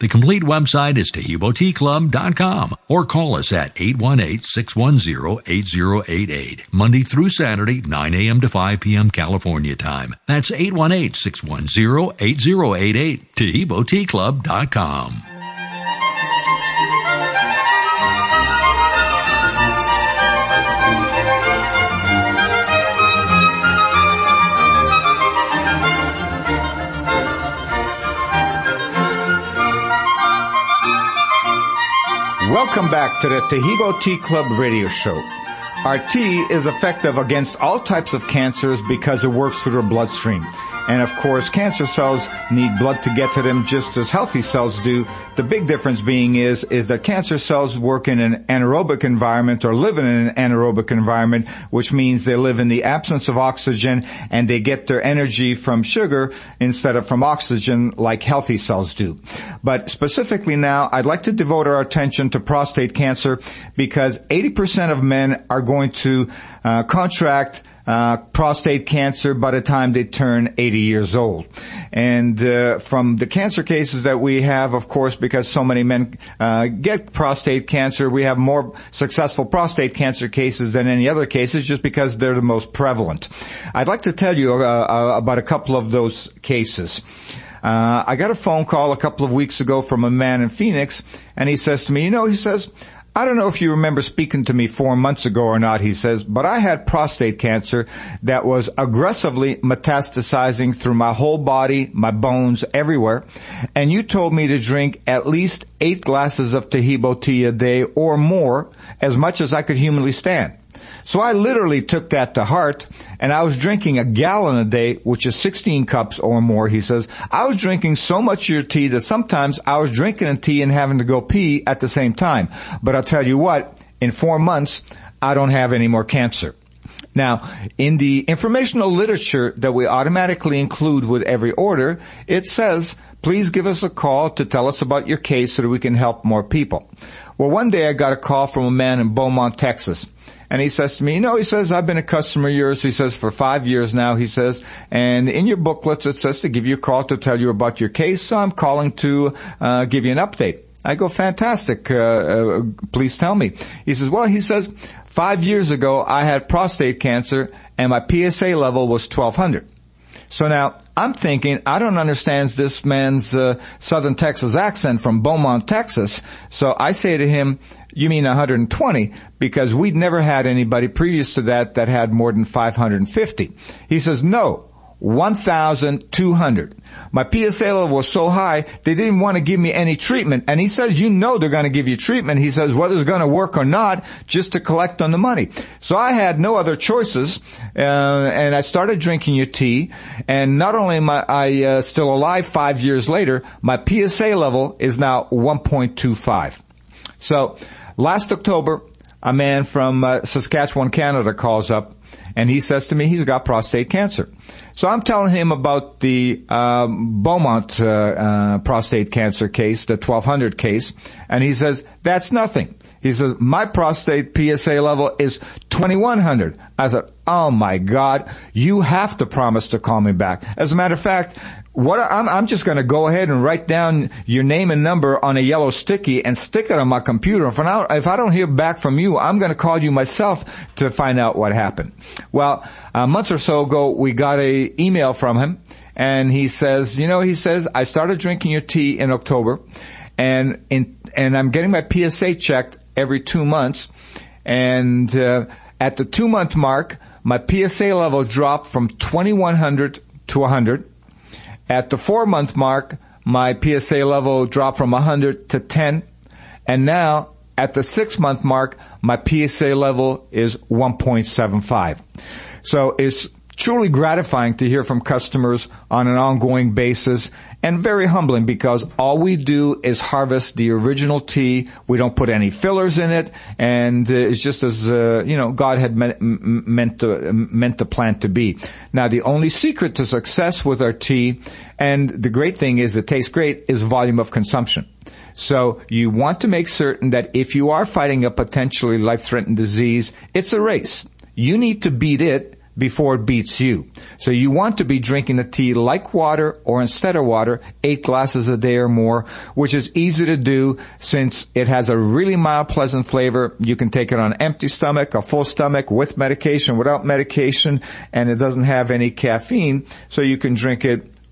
The complete website is Taheebo Tea Club dot com or call us at eight one eight, six one zero, eight zero eight eight, Monday through Saturday, nine a.m. to five p.m. California time. That's eight one eight, six one zero, eight zero eight eight, Taheebo Tea Club dot com. Welcome back to the Taheebo Tea Club radio show. Our tea is effective against all types of cancers because it works through the bloodstream. And of course, cancer cells need blood to get to them just as healthy cells do. The big difference being is, is that cancer cells work in an anaerobic environment or live in an anaerobic environment, which means they live in the absence of oxygen and they get their energy from sugar instead of from oxygen like healthy cells do. But specifically now, I'd like to devote our attention to prostate cancer because eighty percent of men are going to uh, contract Uh, prostate cancer by the time they turn eighty years old. And uh, from the cancer cases that we have, of course, because so many men uh, get prostate cancer, we have more successful prostate cancer cases than any other cases just because they're the most prevalent. I'd like to tell you uh, about a couple of those cases. Uh, I got a phone call a couple of weeks ago from a man in Phoenix, and he says to me, you know, he says, I don't know if you remember speaking to me four months ago or not, he says, but I had prostate cancer that was aggressively metastasizing through my whole body, my bones, everywhere. And you told me to drink at least eight glasses of Taheebo tea a day or more, as much as I could humanly stand. So I literally took that to heart, and I was drinking a gallon a day, which is sixteen cups or more, he says. I was drinking so much of your tea that sometimes I was drinking a tea and having to go pee at the same time. But I'll tell you what, in four months, I don't have any more cancer. Now, in the informational literature that we automatically include with every order, it says, please give us a call to tell us about your case so that we can help more people. Well, one day I got a call from a man in Beaumont, Texas. And he says to me, you know, he says, I've been a customer of yours, he says, for five years now, he says, and in your booklets it says to give you a call to tell you about your case, so I'm calling to uh give you an update. I go, fantastic, uh, uh please tell me. He says, well, he says, five years ago I had prostate cancer and my P S A level was twelve hundred. So now, I'm thinking, I don't understand this man's uh, Southern Texas accent from Beaumont, Texas. So I say to him, you mean one hundred twenty, because we'd never had anybody previous to that that had more than five hundred fifty. He says, no, one thousand two hundred. My P S A level was so high, they didn't want to give me any treatment. And he says, you know they're going to give you treatment. He says, whether it's going to work or not, just to collect on the money. So I had no other choices, uh, and I started drinking your tea. And not only am I, I uh, still alive five years later, my P S A level is now one point two five. So last October, a man from uh, Saskatchewan, Canada calls up, and he says to me he's got prostate cancer. So I'm telling him about the um, Beaumont uh, uh, prostate cancer case, the twelve hundred case, and he says, that's nothing. He says, my prostate P S A level is twenty-one hundred. I said, oh, my God, you have to promise to call me back. As a matter of fact, what I'm, I'm just going to go ahead and write down your name and number on a yellow sticky and stick it on my computer. If I, if I don't hear back from you, I'm going to call you myself to find out what happened. Well, a month or so ago, we got an email from him, and he says, you know, he says, I started drinking your tea in October, and in and I'm getting my P S A checked every two months, and uh, at the two-month mark, my P S A level dropped from twenty-one hundred to one hundred. At the four-month mark, my P S A level dropped from one hundred to ten, and now at the six-month mark, my P S A level is one point seven five. So it's truly gratifying to hear from customers on an ongoing basis, and very humbling because all we do is harvest the original tea. We don't put any fillers in it, and it's just as uh, you know God had meant, meant to meant the plant to be. Now, the only secret to success with our tea, and the great thing is it tastes great, is volume of consumption. So you want to make certain that if you are fighting a potentially life-threatening disease, it's a race. You need to beat it before it beats you. So you want to be drinking the tea like water or instead of water, eight glasses a day or more, which is easy to do since it has a really mild, pleasant flavor. You can take it on an empty stomach, a full stomach, with medication, without medication, and it doesn't have any caffeine, so you can drink it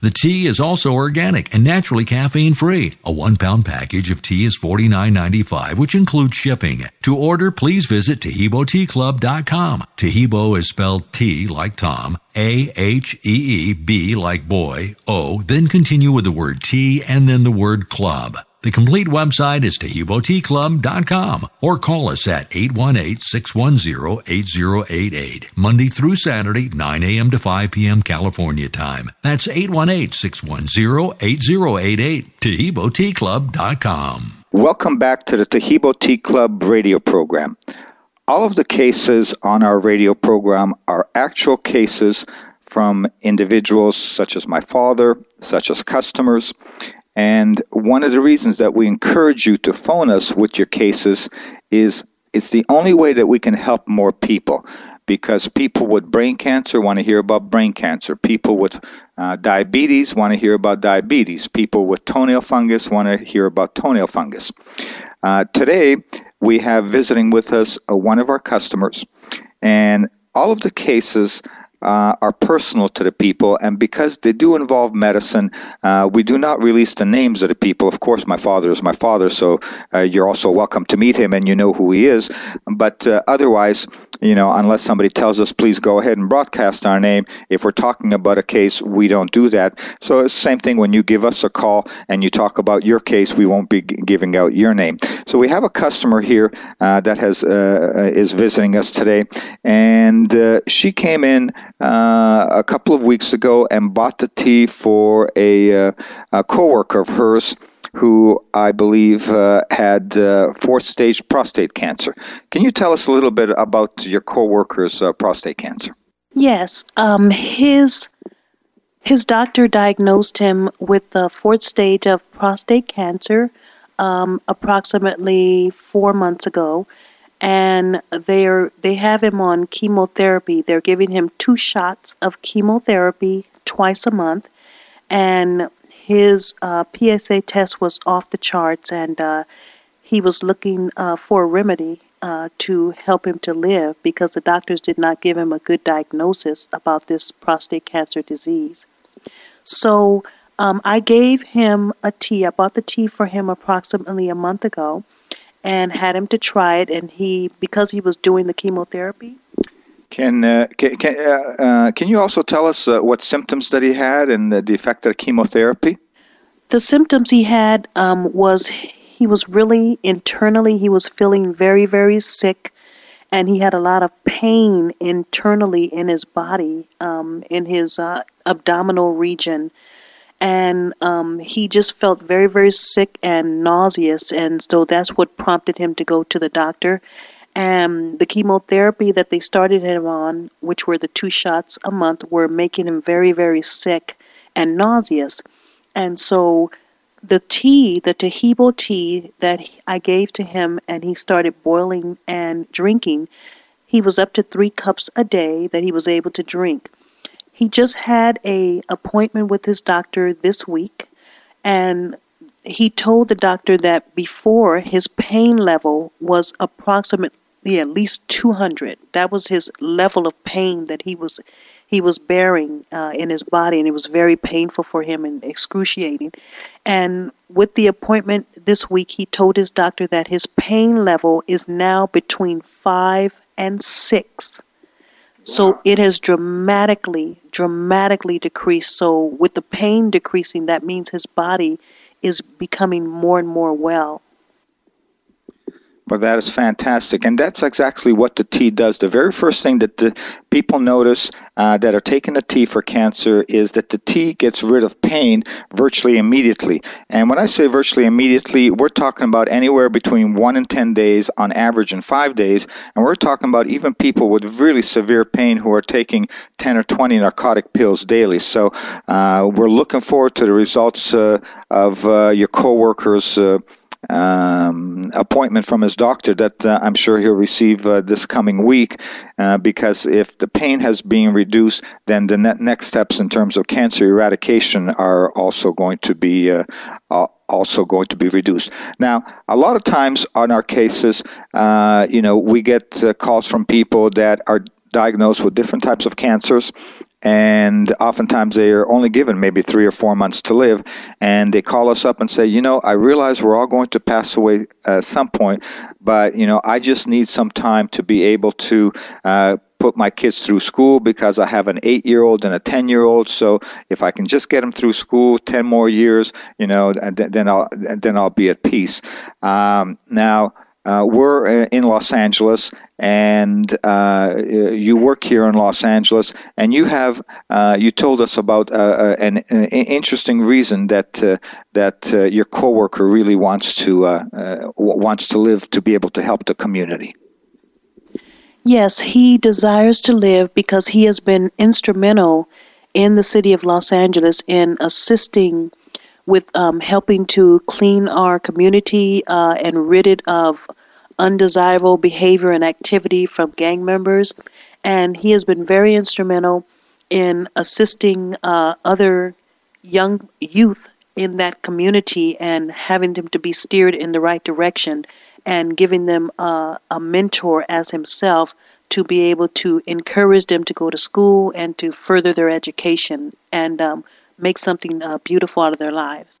The tea is also organic and naturally caffeine-free. A one-pound package of tea is forty-nine ninety-five, which includes shipping. To order, please visit Taheebo Tea Club dot com. Taheebo is spelled T like Tom, A H E E B like boy, O, then continue with the word tea and then the word club. The complete website is Taheebo Tea Club dot com or call us at eight one eight, six one zero, eight zero eight eight, Monday through Saturday, nine a.m. to five p.m. California time. That's eight one eight, six one zero, eight zero eight eight, Taheebo Tea Club dot com. Welcome back to the Taheebo Tea Club radio program. All of the cases on our radio program are actual cases from individuals such as my father, such as customers. And one of the reasons that we encourage you to phone us with your cases is it's the only way that we can help more people, because people with brain cancer want to hear about brain cancer. People with uh, diabetes want to hear about diabetes. People with toenail fungus want to hear about toenail fungus. Uh, today, we have visiting with us uh, one of our customers, and all of the cases Uh, are personal to the people, and because they do involve medicine, uh, we do not release the names of the people. Of course, my father is my father, so uh, you're also welcome to meet him, and you know who he is. But uh, otherwise, you know, unless somebody tells us, please go ahead and broadcast our name, if we're talking about a case, we don't do that. So it's the same thing when you give us a call and you talk about your case, we won't be g- giving out your name. So we have a customer here uh, that has uh, is visiting us today, and uh, she came in Uh, a couple of weeks ago and bought the tea for a, uh, a coworker of hers who I believe uh, had uh, fourth stage prostate cancer. Can you tell us a little bit about your coworker's uh, prostate cancer? Yes, um, his his doctor diagnosed him with the fourth stage of prostate cancer um, approximately four months ago. And they are they have him on chemotherapy. They're giving him two shots of chemotherapy twice a month. And his uh, P S A test was off the charts, and uh, he was looking uh, for a remedy uh, to help him to live because the doctors did not give him a good diagnosis about this prostate cancer disease. So um, I gave him a tea. I bought the tea for him approximately a month ago, and had him to try it, and he, because he was doing the chemotherapy. Can uh, can can, uh, uh, can you also tell us uh, what symptoms that he had and the, the effect of chemotherapy? The symptoms he had um, was he was really internally, he was feeling very, very sick, and he had a lot of pain internally in his body, um, in his uh, abdominal region. And um, he just felt very, very sick and nauseous, and so that's what prompted him to go to the doctor. And the chemotherapy that they started him on, which were the two shots a month, were making him very, very sick and nauseous. And so the tea, the Taheebo tea that I gave to him, and he started boiling and drinking, he was up to three cups a day that he was able to drink. He just had an appointment with his doctor this week, and he told the doctor that before his pain level was approximately at least two hundred. That was his level of pain that he was he was bearing uh, in his body, and it was very painful for him and excruciating. And with the appointment this week, he told his doctor that his pain level is now between five and six. So it has dramatically, dramatically decreased. So with the pain decreasing, that means his body is becoming more and more well. Well, that is fantastic. And that's exactly what the tea does. The very first thing that the people notice uh, that are taking the tea for cancer is that the tea gets rid of pain virtually immediately. And when I say virtually immediately, we're talking about anywhere between one and ten days on average and five days. And we're talking about even people with really severe pain who are taking ten or twenty narcotic pills daily. So uh, we're looking forward to the results uh, of uh, your coworkers' uh Um, appointment from his doctor that uh, I'm sure he'll receive uh, this coming week, uh, because if the pain has been reduced, then the ne- next steps in terms of cancer eradication are also going to be uh, uh, also going to be reduced. Now, a lot of times on our cases, uh, you know, we get uh, calls from people that are diagnosed with different types of cancers. And oftentimes they are only given maybe three or four months to live. And they call us up and say, you know, I realize we're all going to pass away at some point, but, you know, I just need some time to be able to uh, put my kids through school, because I have an eight-year-old and a ten-year-old. So if I can just get them through school ten more years, you know, and then I'll, then I'll be at peace. Um, now, uh, we're in Los Angeles. And uh, you work here in Los Angeles, and you have uh, you told us about uh, an, an interesting reason that uh, that uh, your coworker really wants to uh, uh, wants to live to be able to help the community. Yes, he desires to live because he has been instrumental in the city of Los Angeles in assisting with um, helping to clean our community uh, and rid it of undesirable behavior and activity from gang members, and he has been very instrumental in assisting uh, other young youth in that community and having them to be steered in the right direction and giving them uh, a mentor as himself to be able to encourage them to go to school and to further their education and um, make something uh, beautiful out of their lives.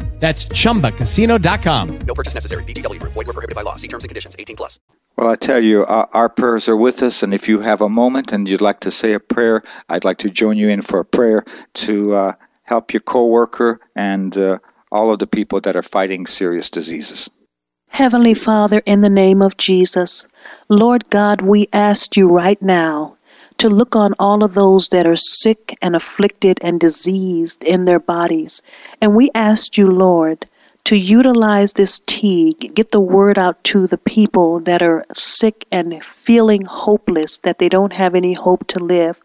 That's chumba casino dot com. No purchase necessary. V G W Group. Void where prohibited by law. See terms and conditions. eighteen plus. Well, I tell you, uh, our prayers are with us. And if you have a moment and you'd like to say a prayer, I'd like to join you in for a prayer to uh, help your coworker and uh, all of the people that are fighting serious diseases. Heavenly Father, in the name of Jesus, Lord God, we ask you right now to look on all of those that are sick and afflicted and diseased in their bodies. And we ask you, Lord, to utilize this tea, get the word out to the people that are sick and feeling hopeless, that they don't have any hope to live.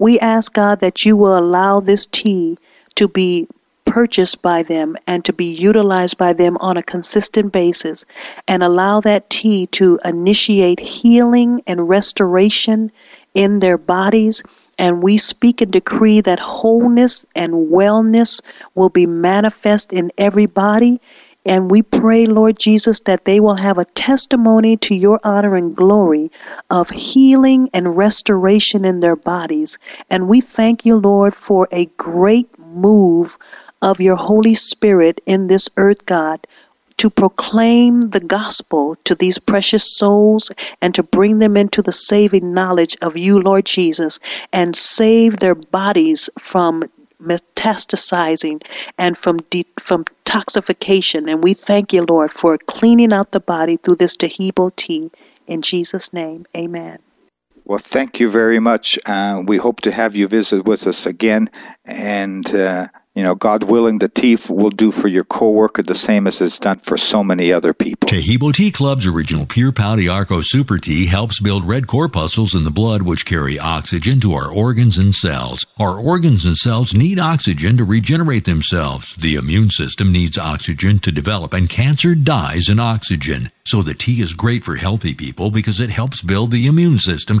We ask, God, that you will allow this tea to be purchased by them and to be utilized by them on a consistent basis, and allow that tea to initiate healing and restoration in their bodies, and we speak and decree that wholeness and wellness will be manifest in every body. And we pray, Lord Jesus, that they will have a testimony to your honor and glory of healing and restoration in their bodies. And we thank you, Lord, for a great move of your Holy Spirit in this earth, God, to proclaim the gospel to these precious souls and to bring them into the saving knowledge of you, Lord Jesus, and save their bodies from metastasizing and from de- from toxification. And we thank you, Lord, for cleaning out the body through this Taheebo tea. In Jesus' name, amen. Well, thank you very much. Uh, we hope to have you visit with us again, and uh you know, God willing, the tea will do for your coworker the same as it's done for so many other people. Taheebo Tea Club's original pure Pau d'Arco Super Tea helps build red corpuscles in the blood, which carry oxygen to our organs and cells. Our organs and cells need oxygen to regenerate themselves. The immune system needs oxygen to develop, and cancer dies in oxygen. So the tea is great for healthy people because it helps build the immune system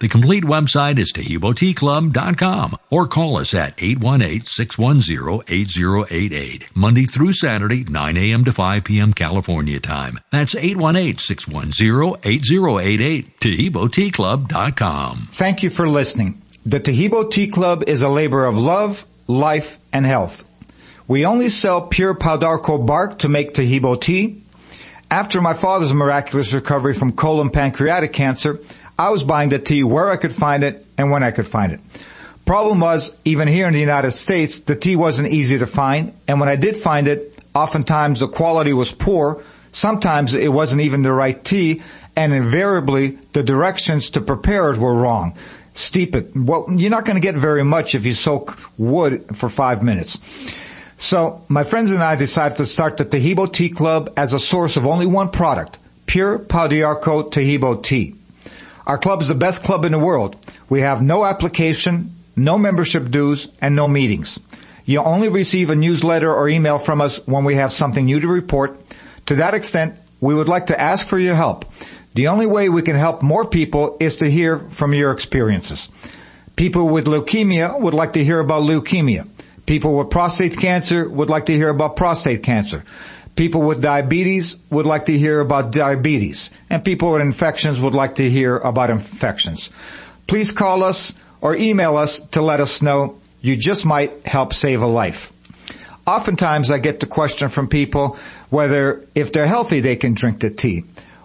The complete website is Taheebo Tea Club dot com or call us at eight one eight, six one zero, eight zero eight eight, Monday through Saturday, nine a.m. to five p.m. California time. That's eight one eight, six one zero, eight zero eight eight, Taheebo Tea Club dot com. Thank you for listening. The Taheebo Tea Club is a labor of love, life, and health. We only sell pure Pau d'Arco bark to make Taheebo tea. After my father's miraculous recovery from colon pancreatic cancer, I was buying the tea where I could find it and when I could find it. Problem was, even here in the United States, the tea wasn't easy to find, and when I did find it, oftentimes the quality was poor, sometimes it wasn't even the right tea, and invariably the directions to prepare it were wrong. Steep it. Well, you're not going to get very much if you soak wood for five minutes. So my friends and I decided to start the Taheebo Tea Club as a source of only one product, pure Pau d'Arco Taheebo tea. Our club is the best club in the world. We have no application, no membership dues, and no meetings. You only receive a newsletter or email from us when we have something new to report. To that extent, we would like to ask for your help. The only way we can help more people is to hear from your experiences. People with leukemia would like to hear about leukemia. People with prostate cancer would like to hear about prostate cancer. People with diabetes would like to hear about diabetes. And people with infections would like to hear about infections. Please call us or email us to let us know. You just might help save a life. Oftentimes I get the question from people whether if they're healthy they can drink the tea.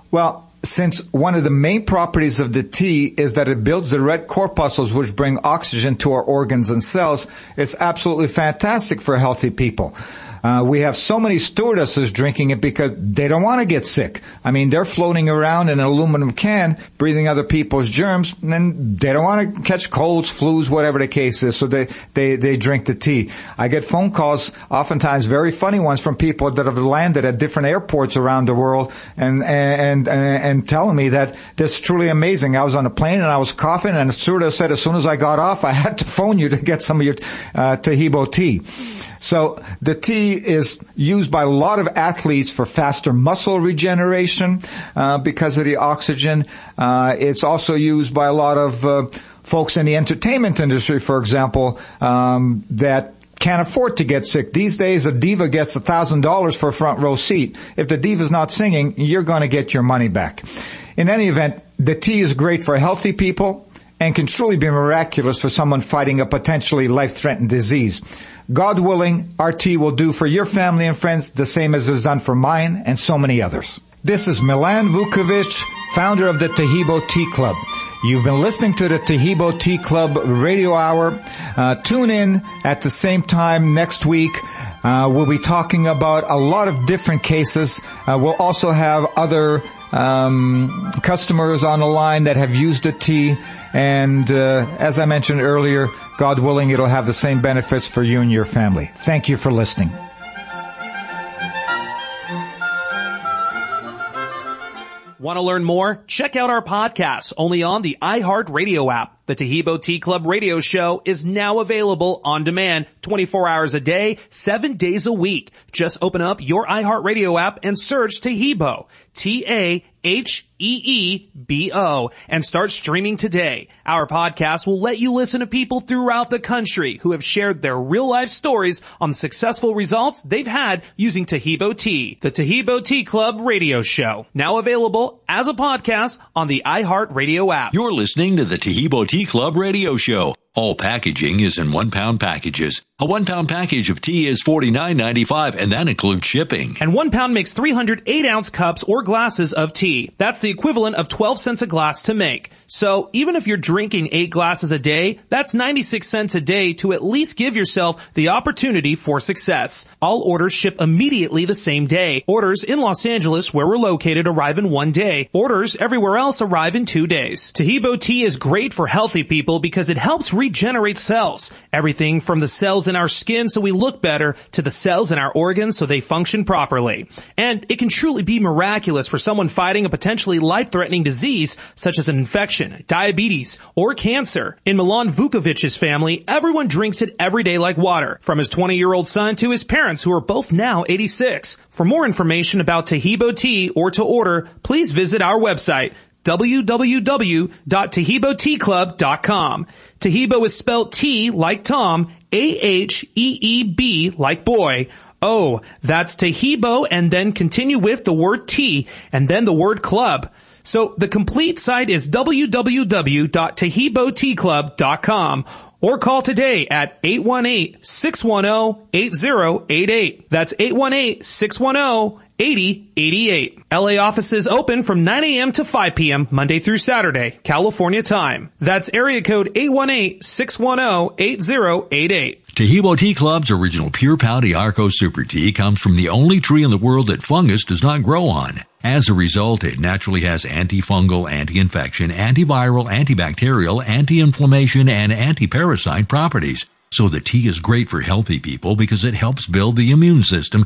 Well, since one of the main properties of the tea is that it builds the red corpuscles which bring oxygen to our organs and cells, it's absolutely fantastic for healthy people. Uh, we have so many stewardesses drinking it because they don't want to get sick. I mean, they're floating around in an aluminum can, breathing other people's germs, and they don't want to catch colds, flus, whatever the case is, so they, they, they drink the tea. I get phone calls, oftentimes very funny ones, from people that have landed at different airports around the world and, and, and, and telling me that this is truly amazing. I was on a plane, and I was coughing, and the stewardess said as soon as I got off, I had to phone you to get some of your uh, Taheebo tea. So the tea is used by a lot of athletes for faster muscle regeneration uh, because of the oxygen. Uh, it's also used by a lot of uh, folks in the entertainment industry, for example, um, that can't afford to get sick. These days, a diva gets one thousand dollars for a front row seat. If the diva's not singing, you're going to get your money back. In any event, the tea is great for healthy people and can truly be miraculous for someone fighting a potentially life-threatening disease. God willing, our tea will do for your family and friends the same as it's done for mine and so many others. This is Milan Vukovic, founder of the Taheebo Tea Club. You've been listening to the Taheebo Tea Club Radio Hour. Uh, tune in at the same time next week. Uh, we'll be talking about a lot of different cases. Uh, we'll also have other Um, customers on the line that have used the tea, and uh, as I mentioned earlier, God willing, it'll have the same benefits for you and your family. Thank you for listening. Want to learn more? Check out our podcasts only on the iHeartRadio app. The Taheebo Tea Club radio show is now available on demand twenty-four hours a day, seven days a week. Just open up your iHeartRadio app and search Taheebo, T A H E E B O, and start streaming today. Our podcast will let you listen to people throughout the country who have shared their real-life stories on the successful results they've had using Taheebo Tea, the Taheebo Tea Club radio show. Now available as a podcast on the iHeartRadio app. You're listening to the Taheebo Tea Club radio show. All packaging is in one-pound packages. A one-pound package of tea is forty-nine ninety-five, and that includes shipping. And one pound makes three hundred eight-ounce cups or glasses of tea. That's the equivalent of twelve cents a glass to make. So even if you're drinking eight glasses a day, that's ninety-six cents a day to at least give yourself the opportunity for success. All orders ship immediately the same day. Orders in Los Angeles, where we're located, arrive in one day. Orders everywhere else arrive in two days. Taheebo tea is great for healthy people because it helps regenerate cells. Everything from the cells in our skin so we look better to the cells in our organs so they function properly. And it can truly be miraculous for someone fighting a potentially life-threatening disease such as an infection, diabetes, or cancer. In Milan Vukovic's family, everyone drinks it every day like water, from his twenty-year-old son to his parents who are both now eighty-six. For more information about Taheebo tea or to order, please visit our website, w w w dot taheebo tea club dot com. Taheebo is spelled T like Tom, A H E E B like boy. Oh, that's Taheebo, and then continue with the word tea, and then the word club. So the complete site is w w w dot taheebo tea club dot com, or call today at eight one eight, six one zero, eight zero eight eight. That's eight one eight, six one zero, eight zero eight eight. L A offices open from nine a m to five p m Monday through Saturday, California time. That's area code eight one eight, six one zero, eight zero eight eight. Taheebo Tea Club's original Pure Pau d'Arco Super Tea comes from the only tree in the world that fungus does not grow on. As a result, it naturally has antifungal, anti-infection, antiviral, antibacterial, anti-inflammation, and anti-parasite properties. So the tea is great for healthy people because it helps build the immune system,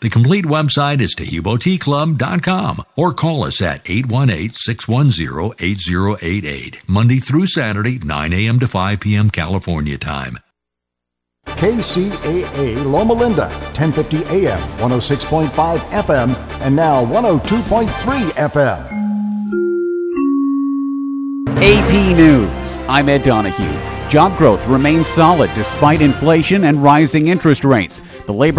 The complete website is taheebo tea club dot com, or call us at eight one eight, six one zero, eight zero eight eight, Monday through Saturday, nine a m to five p m California time. K C A A Loma Linda, ten fifty A M, one oh six point five F M, and now one oh two point three F M. A P News, I'm Ed Donahue. Job growth remains solid despite inflation and rising interest rates. The labor